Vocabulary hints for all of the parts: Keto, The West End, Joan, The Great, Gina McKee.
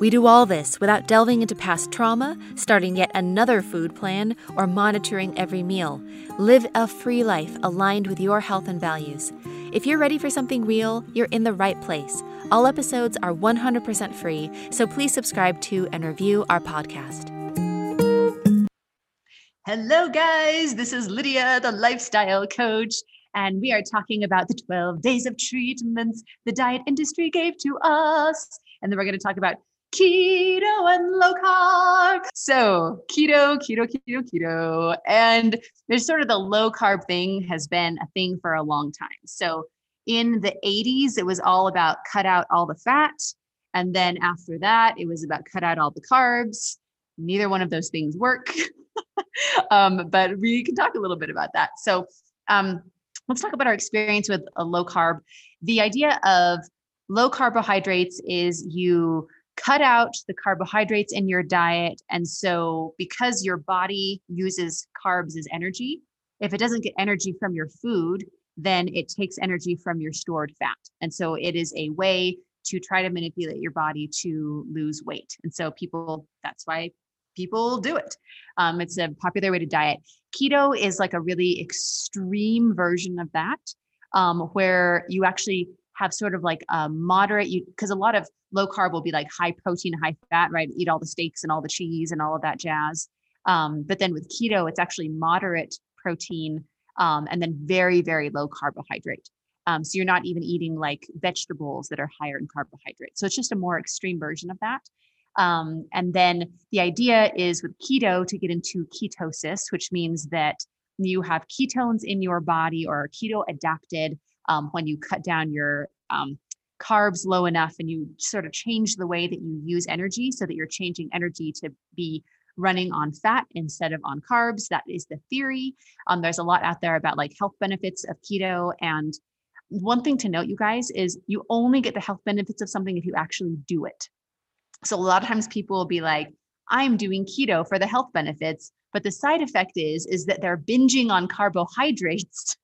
We do all this without delving into past trauma, starting yet another food plan, or monitoring every meal. Live a free life aligned with your health and values. If you're ready for something real, you're in the right place. All episodes are 100% free, so please subscribe to and review our podcast. Hello, guys. This is Lydia, the lifestyle coach. And we are talking about the 12 days of treatments the diet industry gave to us. And then we're going to talk about keto and low carb. So keto. And there's sort of the low carb thing has been a thing for a long time. So in the 80s, it was all about cut out all the fat. And then after that, it was about cut out all the carbs. Neither one of those things work. But we can talk a little bit about that. So let's talk about our experience with a low carb. The idea of low carbohydrates is you cut out the carbohydrates in your diet. And so because your body uses carbs as energy, if it doesn't get energy from your food, then it takes energy from your stored fat. And so it is a way to try to manipulate your body to lose weight. And so that's why people do it. It's a popular way to diet. Keto is like a really extreme version of that, where you actually have sort of like a moderate, because a lot of low carb will be like high protein, high fat, right? Eat all the steaks and all the cheese and all of that jazz. But then with keto, it's actually moderate protein and then very, very low carbohydrate. So you're not even eating like vegetables that are higher in carbohydrate. So it's just a more extreme version of that. And then the idea is with keto to get into ketosis, which means that you have ketones in your body or are keto adapted when you cut down your carbs low enough and you sort of change the way that you use energy so that you're changing energy to be running on fat instead of on carbs. That is the theory. There's a lot out there about like health benefits of keto. And one thing to note, you guys, is you only get the health benefits of something if you actually do it. So a lot of times people will be like, I'm doing keto for the health benefits, but the side effect is that they're binging on carbohydrates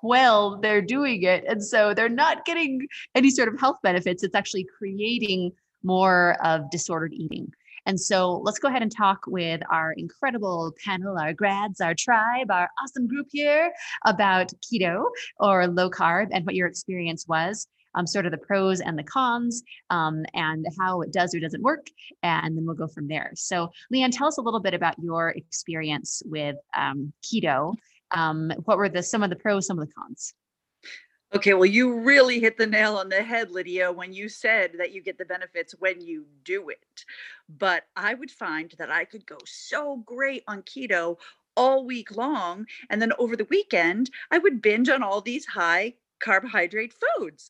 while they're doing it. And so they're not getting any sort of health benefits. It's actually creating more of disordered eating. And so let's go ahead and talk with our incredible panel, our grads, our tribe, our awesome group here about keto or low carb and what your experience was. Sort of the pros and the cons, and how it does or doesn't work. And then we'll go from there. So Leanne, tell us a little bit about your experience with keto. What were some of the pros, some of the cons? Okay, well, you really hit the nail on the head, Lydia, when you said that you get the benefits when you do it. But I would find that I could go so great on keto all week long. And then over the weekend, I would binge on all these high carbohydrate foods.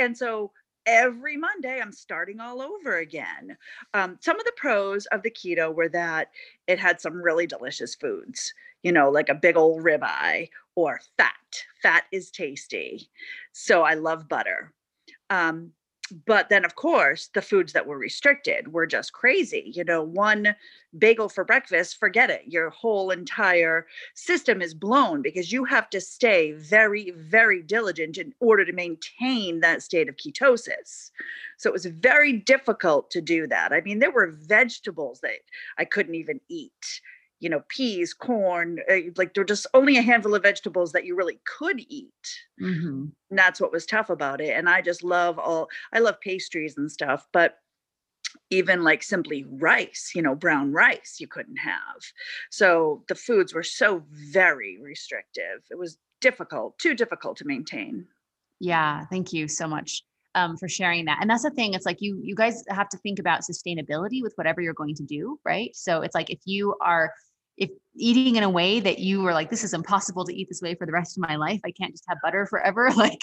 And so every Monday, I'm starting all over again. Some of the pros of the keto were that it had some really delicious foods, you know, like a big old ribeye or fat. Fat is tasty. So I love butter. But then, of course, the foods that were restricted were just crazy. You know, one bagel for breakfast, forget it. Your whole entire system is blown because you have to stay very, very diligent in order to maintain that state of ketosis. So it was very difficult to do that. I mean, there were vegetables that I couldn't even eat. You know, peas, corn, like there were just only a handful of vegetables that you really could eat. Mm-hmm. And that's what was tough about it. And I just love pastries and stuff, but even like simply rice, you know, brown rice, you couldn't have. So the foods were so very restrictive. It was difficult, too difficult to maintain. Yeah. Thank you so much for sharing that. And that's the thing. It's like, you guys have to think about sustainability with whatever you're going to do. Right. So it's like, if eating in a way that you were like, this is impossible to eat this way for the rest of my life, I can't just have butter forever. Like,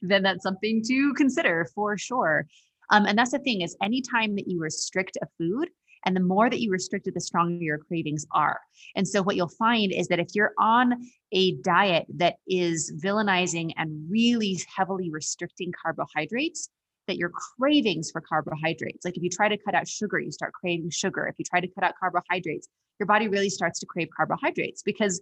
then that's something to consider for sure. And that's the thing is anytime that you restrict a food And the more that you restrict it, the stronger your cravings are. And so what you'll find is that if you're on a diet that is villainizing and really heavily restricting carbohydrates, that your cravings for carbohydrates, like if you try to cut out sugar, you start craving sugar. If you try to cut out carbohydrates, your body really starts to crave carbohydrates because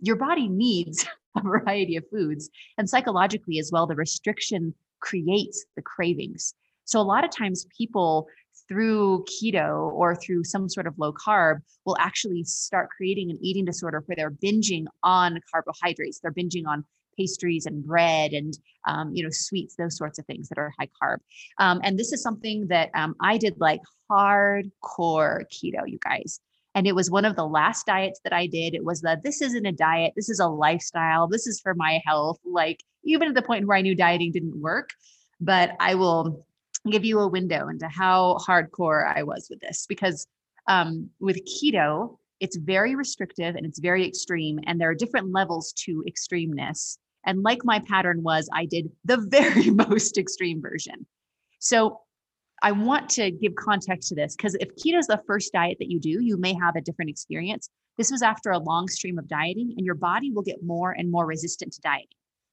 your body needs a variety of foods. And psychologically as well, the restriction creates the cravings. So a lot of times people through keto or through some sort of low carb will actually start creating an eating disorder where they're binging on carbohydrates. They're binging on pastries and bread and, sweets, those sorts of things that are high carb. And this is something that I did like hardcore keto, you guys. And it was one of the last diets that I did. It was this isn't a diet. This is a lifestyle. This is for my health. Like even at the point where I knew dieting didn't work, but I will give you a window into how hardcore I was with this because with keto, it's very restrictive and it's very extreme. And there are different levels to extremeness. And like my pattern was, I did the very most extreme version. So I want to give context to this because if keto is the first diet that you do, you may have a different experience. This was after a long stream of dieting and your body will get more and more resistant to dieting.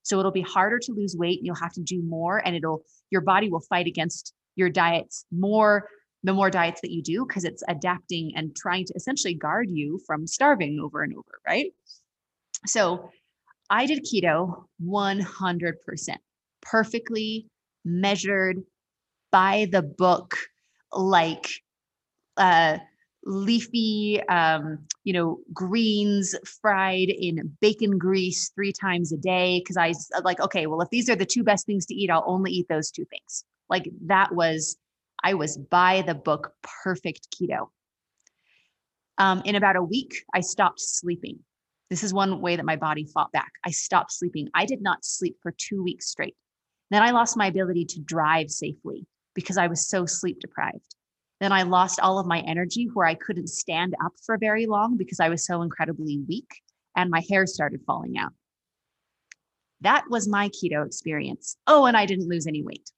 So it'll be harder to lose weight and you'll have to do more and your body will fight against your diets more, the more diets that you do, because it's adapting and trying to essentially guard you from starving over and over, right? So I did keto 100%, perfectly measured by the book, like leafy, greens fried in bacon grease 3 times a day. Cause I like, okay, well, if these are the 2 best things to eat, I'll only eat those 2 things. Like I was by the book, perfect keto. In about a week, I stopped sleeping. This is one way that my body fought back. I stopped sleeping. I did not sleep for 2 weeks straight. Then I lost my ability to drive safely because I was so sleep deprived. Then I lost all of my energy where I couldn't stand up for very long because I was so incredibly weak and my hair started falling out. That was my keto experience. Oh, and I didn't lose any weight.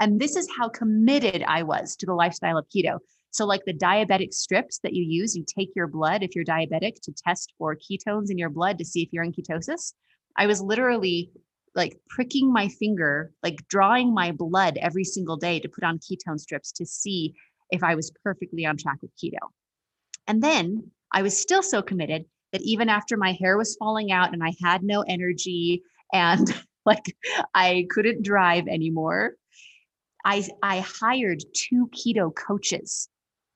And this is how committed I was to the lifestyle of keto. So like the diabetic strips that you use, you take your blood, if you're diabetic, to test for ketones in your blood to see if you're in ketosis. I was literally like pricking my finger, like drawing my blood every single day to put on ketone strips to see if I was perfectly on track with keto. And then I was still so committed that even after my hair was falling out and I had no energy and like I couldn't drive anymore, I hired 2 keto coaches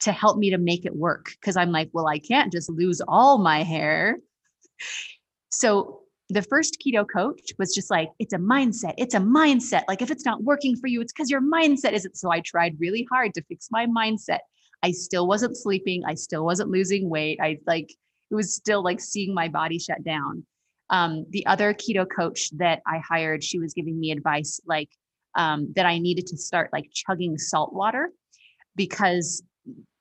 to help me to make it work. Cause I'm like, well, I can't just lose all my hair. So the first keto coach was just like, it's a mindset. It's a mindset. Like if it's not working for you, it's because your mindset isn't. So I tried really hard to fix my mindset. I still wasn't sleeping. I still wasn't losing weight. It was still like seeing my body shut down. The other keto coach that I hired, she was giving me advice like, that I needed to start like chugging salt water because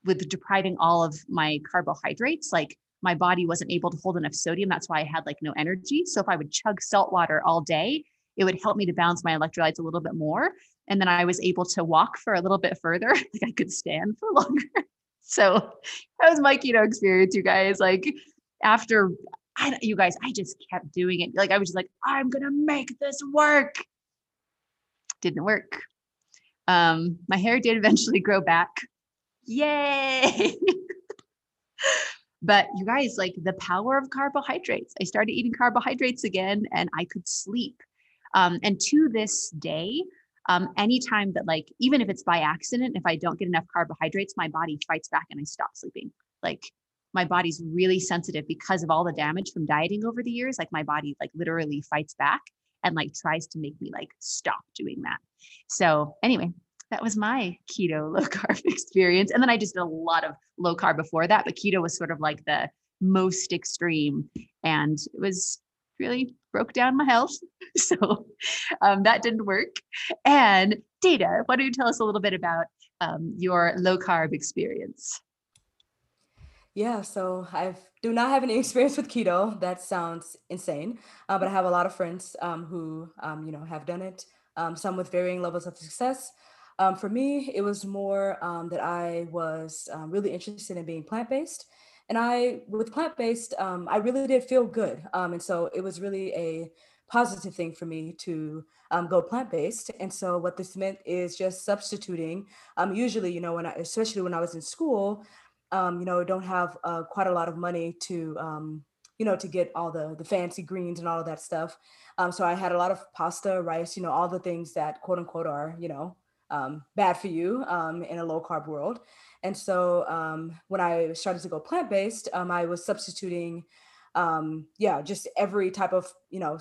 with depriving all of my carbohydrates, like my body wasn't able to hold enough sodium. That's why I had like no energy. So if I would chug salt water all day, it would help me to balance my electrolytes a little bit more. And then I was able to walk for a little bit further. Like I could stand for longer. So that was my keto experience, you guys. Like after, you guys, I just kept doing it. Like I was just like, I'm going to make this work. Didn't work. My hair did eventually grow back. Yay. But you guys, like the power of carbohydrates, I started eating carbohydrates again and I could sleep. And to this day, anytime that like, even if it's by accident, if I don't get enough carbohydrates, my body fights back and I stop sleeping. Like my body's really sensitive because of all the damage from dieting over the years. Like my body like literally fights back and like tries to make me like stop doing that. So anyway, that was my keto low carb experience. And then I just did a lot of low carb before that, but keto was sort of like the most extreme and it was really broke down my health. So that didn't work. And Data, why don't you tell us a little bit about your low carb experience? Yeah, so I do not have any experience with keto. That sounds insane, but I have a lot of friends who have done it, some with varying levels of success. For me, it was more that I was really interested in being plant-based. And with plant-based, I really did feel good. And so it was really a positive thing for me to go plant-based. And so what this meant is just substituting. Usually, especially when I was in school, don't have quite a lot of money to, to get all the fancy greens and all of that stuff. So I had a lot of pasta, rice, all the things that quote unquote are, bad for you in a low carb world. And so when I started to go plant-based, I was substituting, just every type of,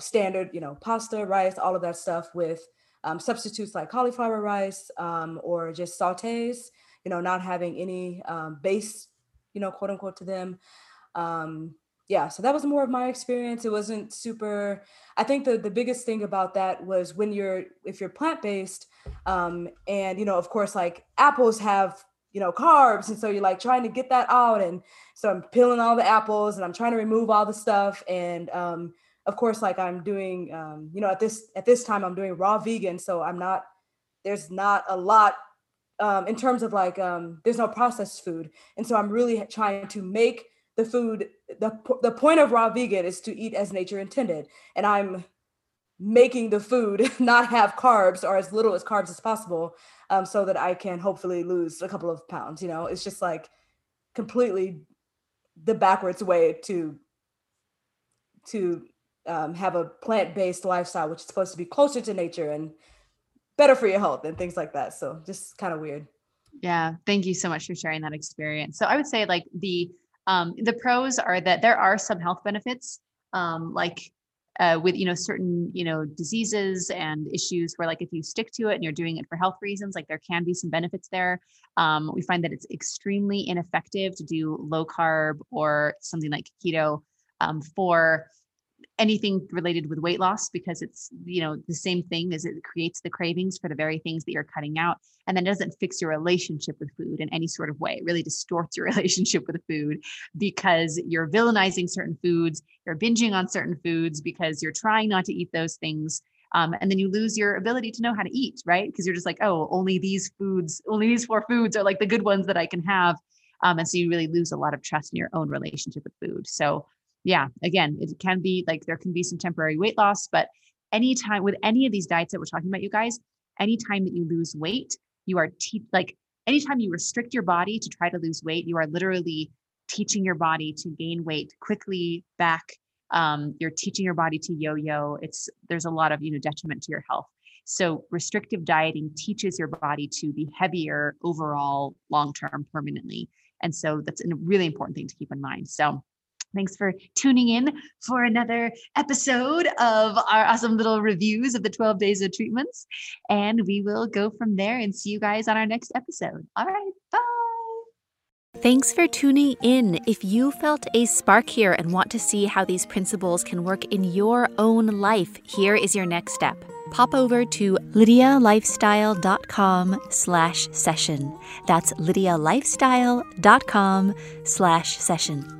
standard, pasta, rice, all of that stuff with substitutes like cauliflower rice or just sautés, not having any base, quote unquote to them. So that was more of my experience. It wasn't super, I think the biggest thing about that was if you're plant-based and, of course, like apples have, carbs. And so you're like trying to get that out. And so I'm peeling all the apples and I'm trying to remove all the stuff. And, of course, like I'm doing, at this time I'm doing raw vegan. So there's not a lot in terms of like, there's no processed food. And so I'm really trying to make the food, the point of raw vegan is to eat as nature intended. And I'm making the food not have carbs or as little as carbs as possible so that I can hopefully lose a couple of pounds. It's just like completely the backwards way to have a plant-based lifestyle, which is supposed to be closer to nature and better for your health and things like that. So just kind of weird. Yeah. Thank you so much for sharing that experience. So I would say like the pros are that there are some health benefits, with, certain, diseases and issues where like, if you stick to it and you're doing it for health reasons, like there can be some benefits there. We find that it's extremely ineffective to do low carb or something like keto, for anything related with weight loss, because it's, the same thing as it creates the cravings for the very things that you're cutting out, and then doesn't fix your relationship with food in any sort of way. It really distorts your relationship with food because you're villainizing certain foods, you're binging on certain foods because you're trying not to eat those things. And then you lose your ability to know how to eat, right? Because you're just like, oh, only these four foods are like the good ones that I can have. And so you really lose a lot of trust in your own relationship with food. So yeah, again, it can be like, there can be some temporary weight loss, but anytime with any of these diets that we're talking about, you guys, anytime that you lose weight, you are anytime you restrict your body to try to lose weight, you are literally teaching your body to gain weight quickly back. You're teaching your body to yo-yo. There's a lot of, detriment to your health. So restrictive dieting teaches your body to be heavier overall, long-term, permanently. And so that's a really important thing to keep in mind. So thanks for tuning in for another episode of our awesome little reviews of the 12 days of treatments. And we will go from there and see you guys on our next episode. All right. Bye. Thanks for tuning in. If you felt a spark here and want to see how these principles can work in your own life, here is your next step. Pop over to LydiaLifestyle.com/session. That's LydiaLifestyle.com/session.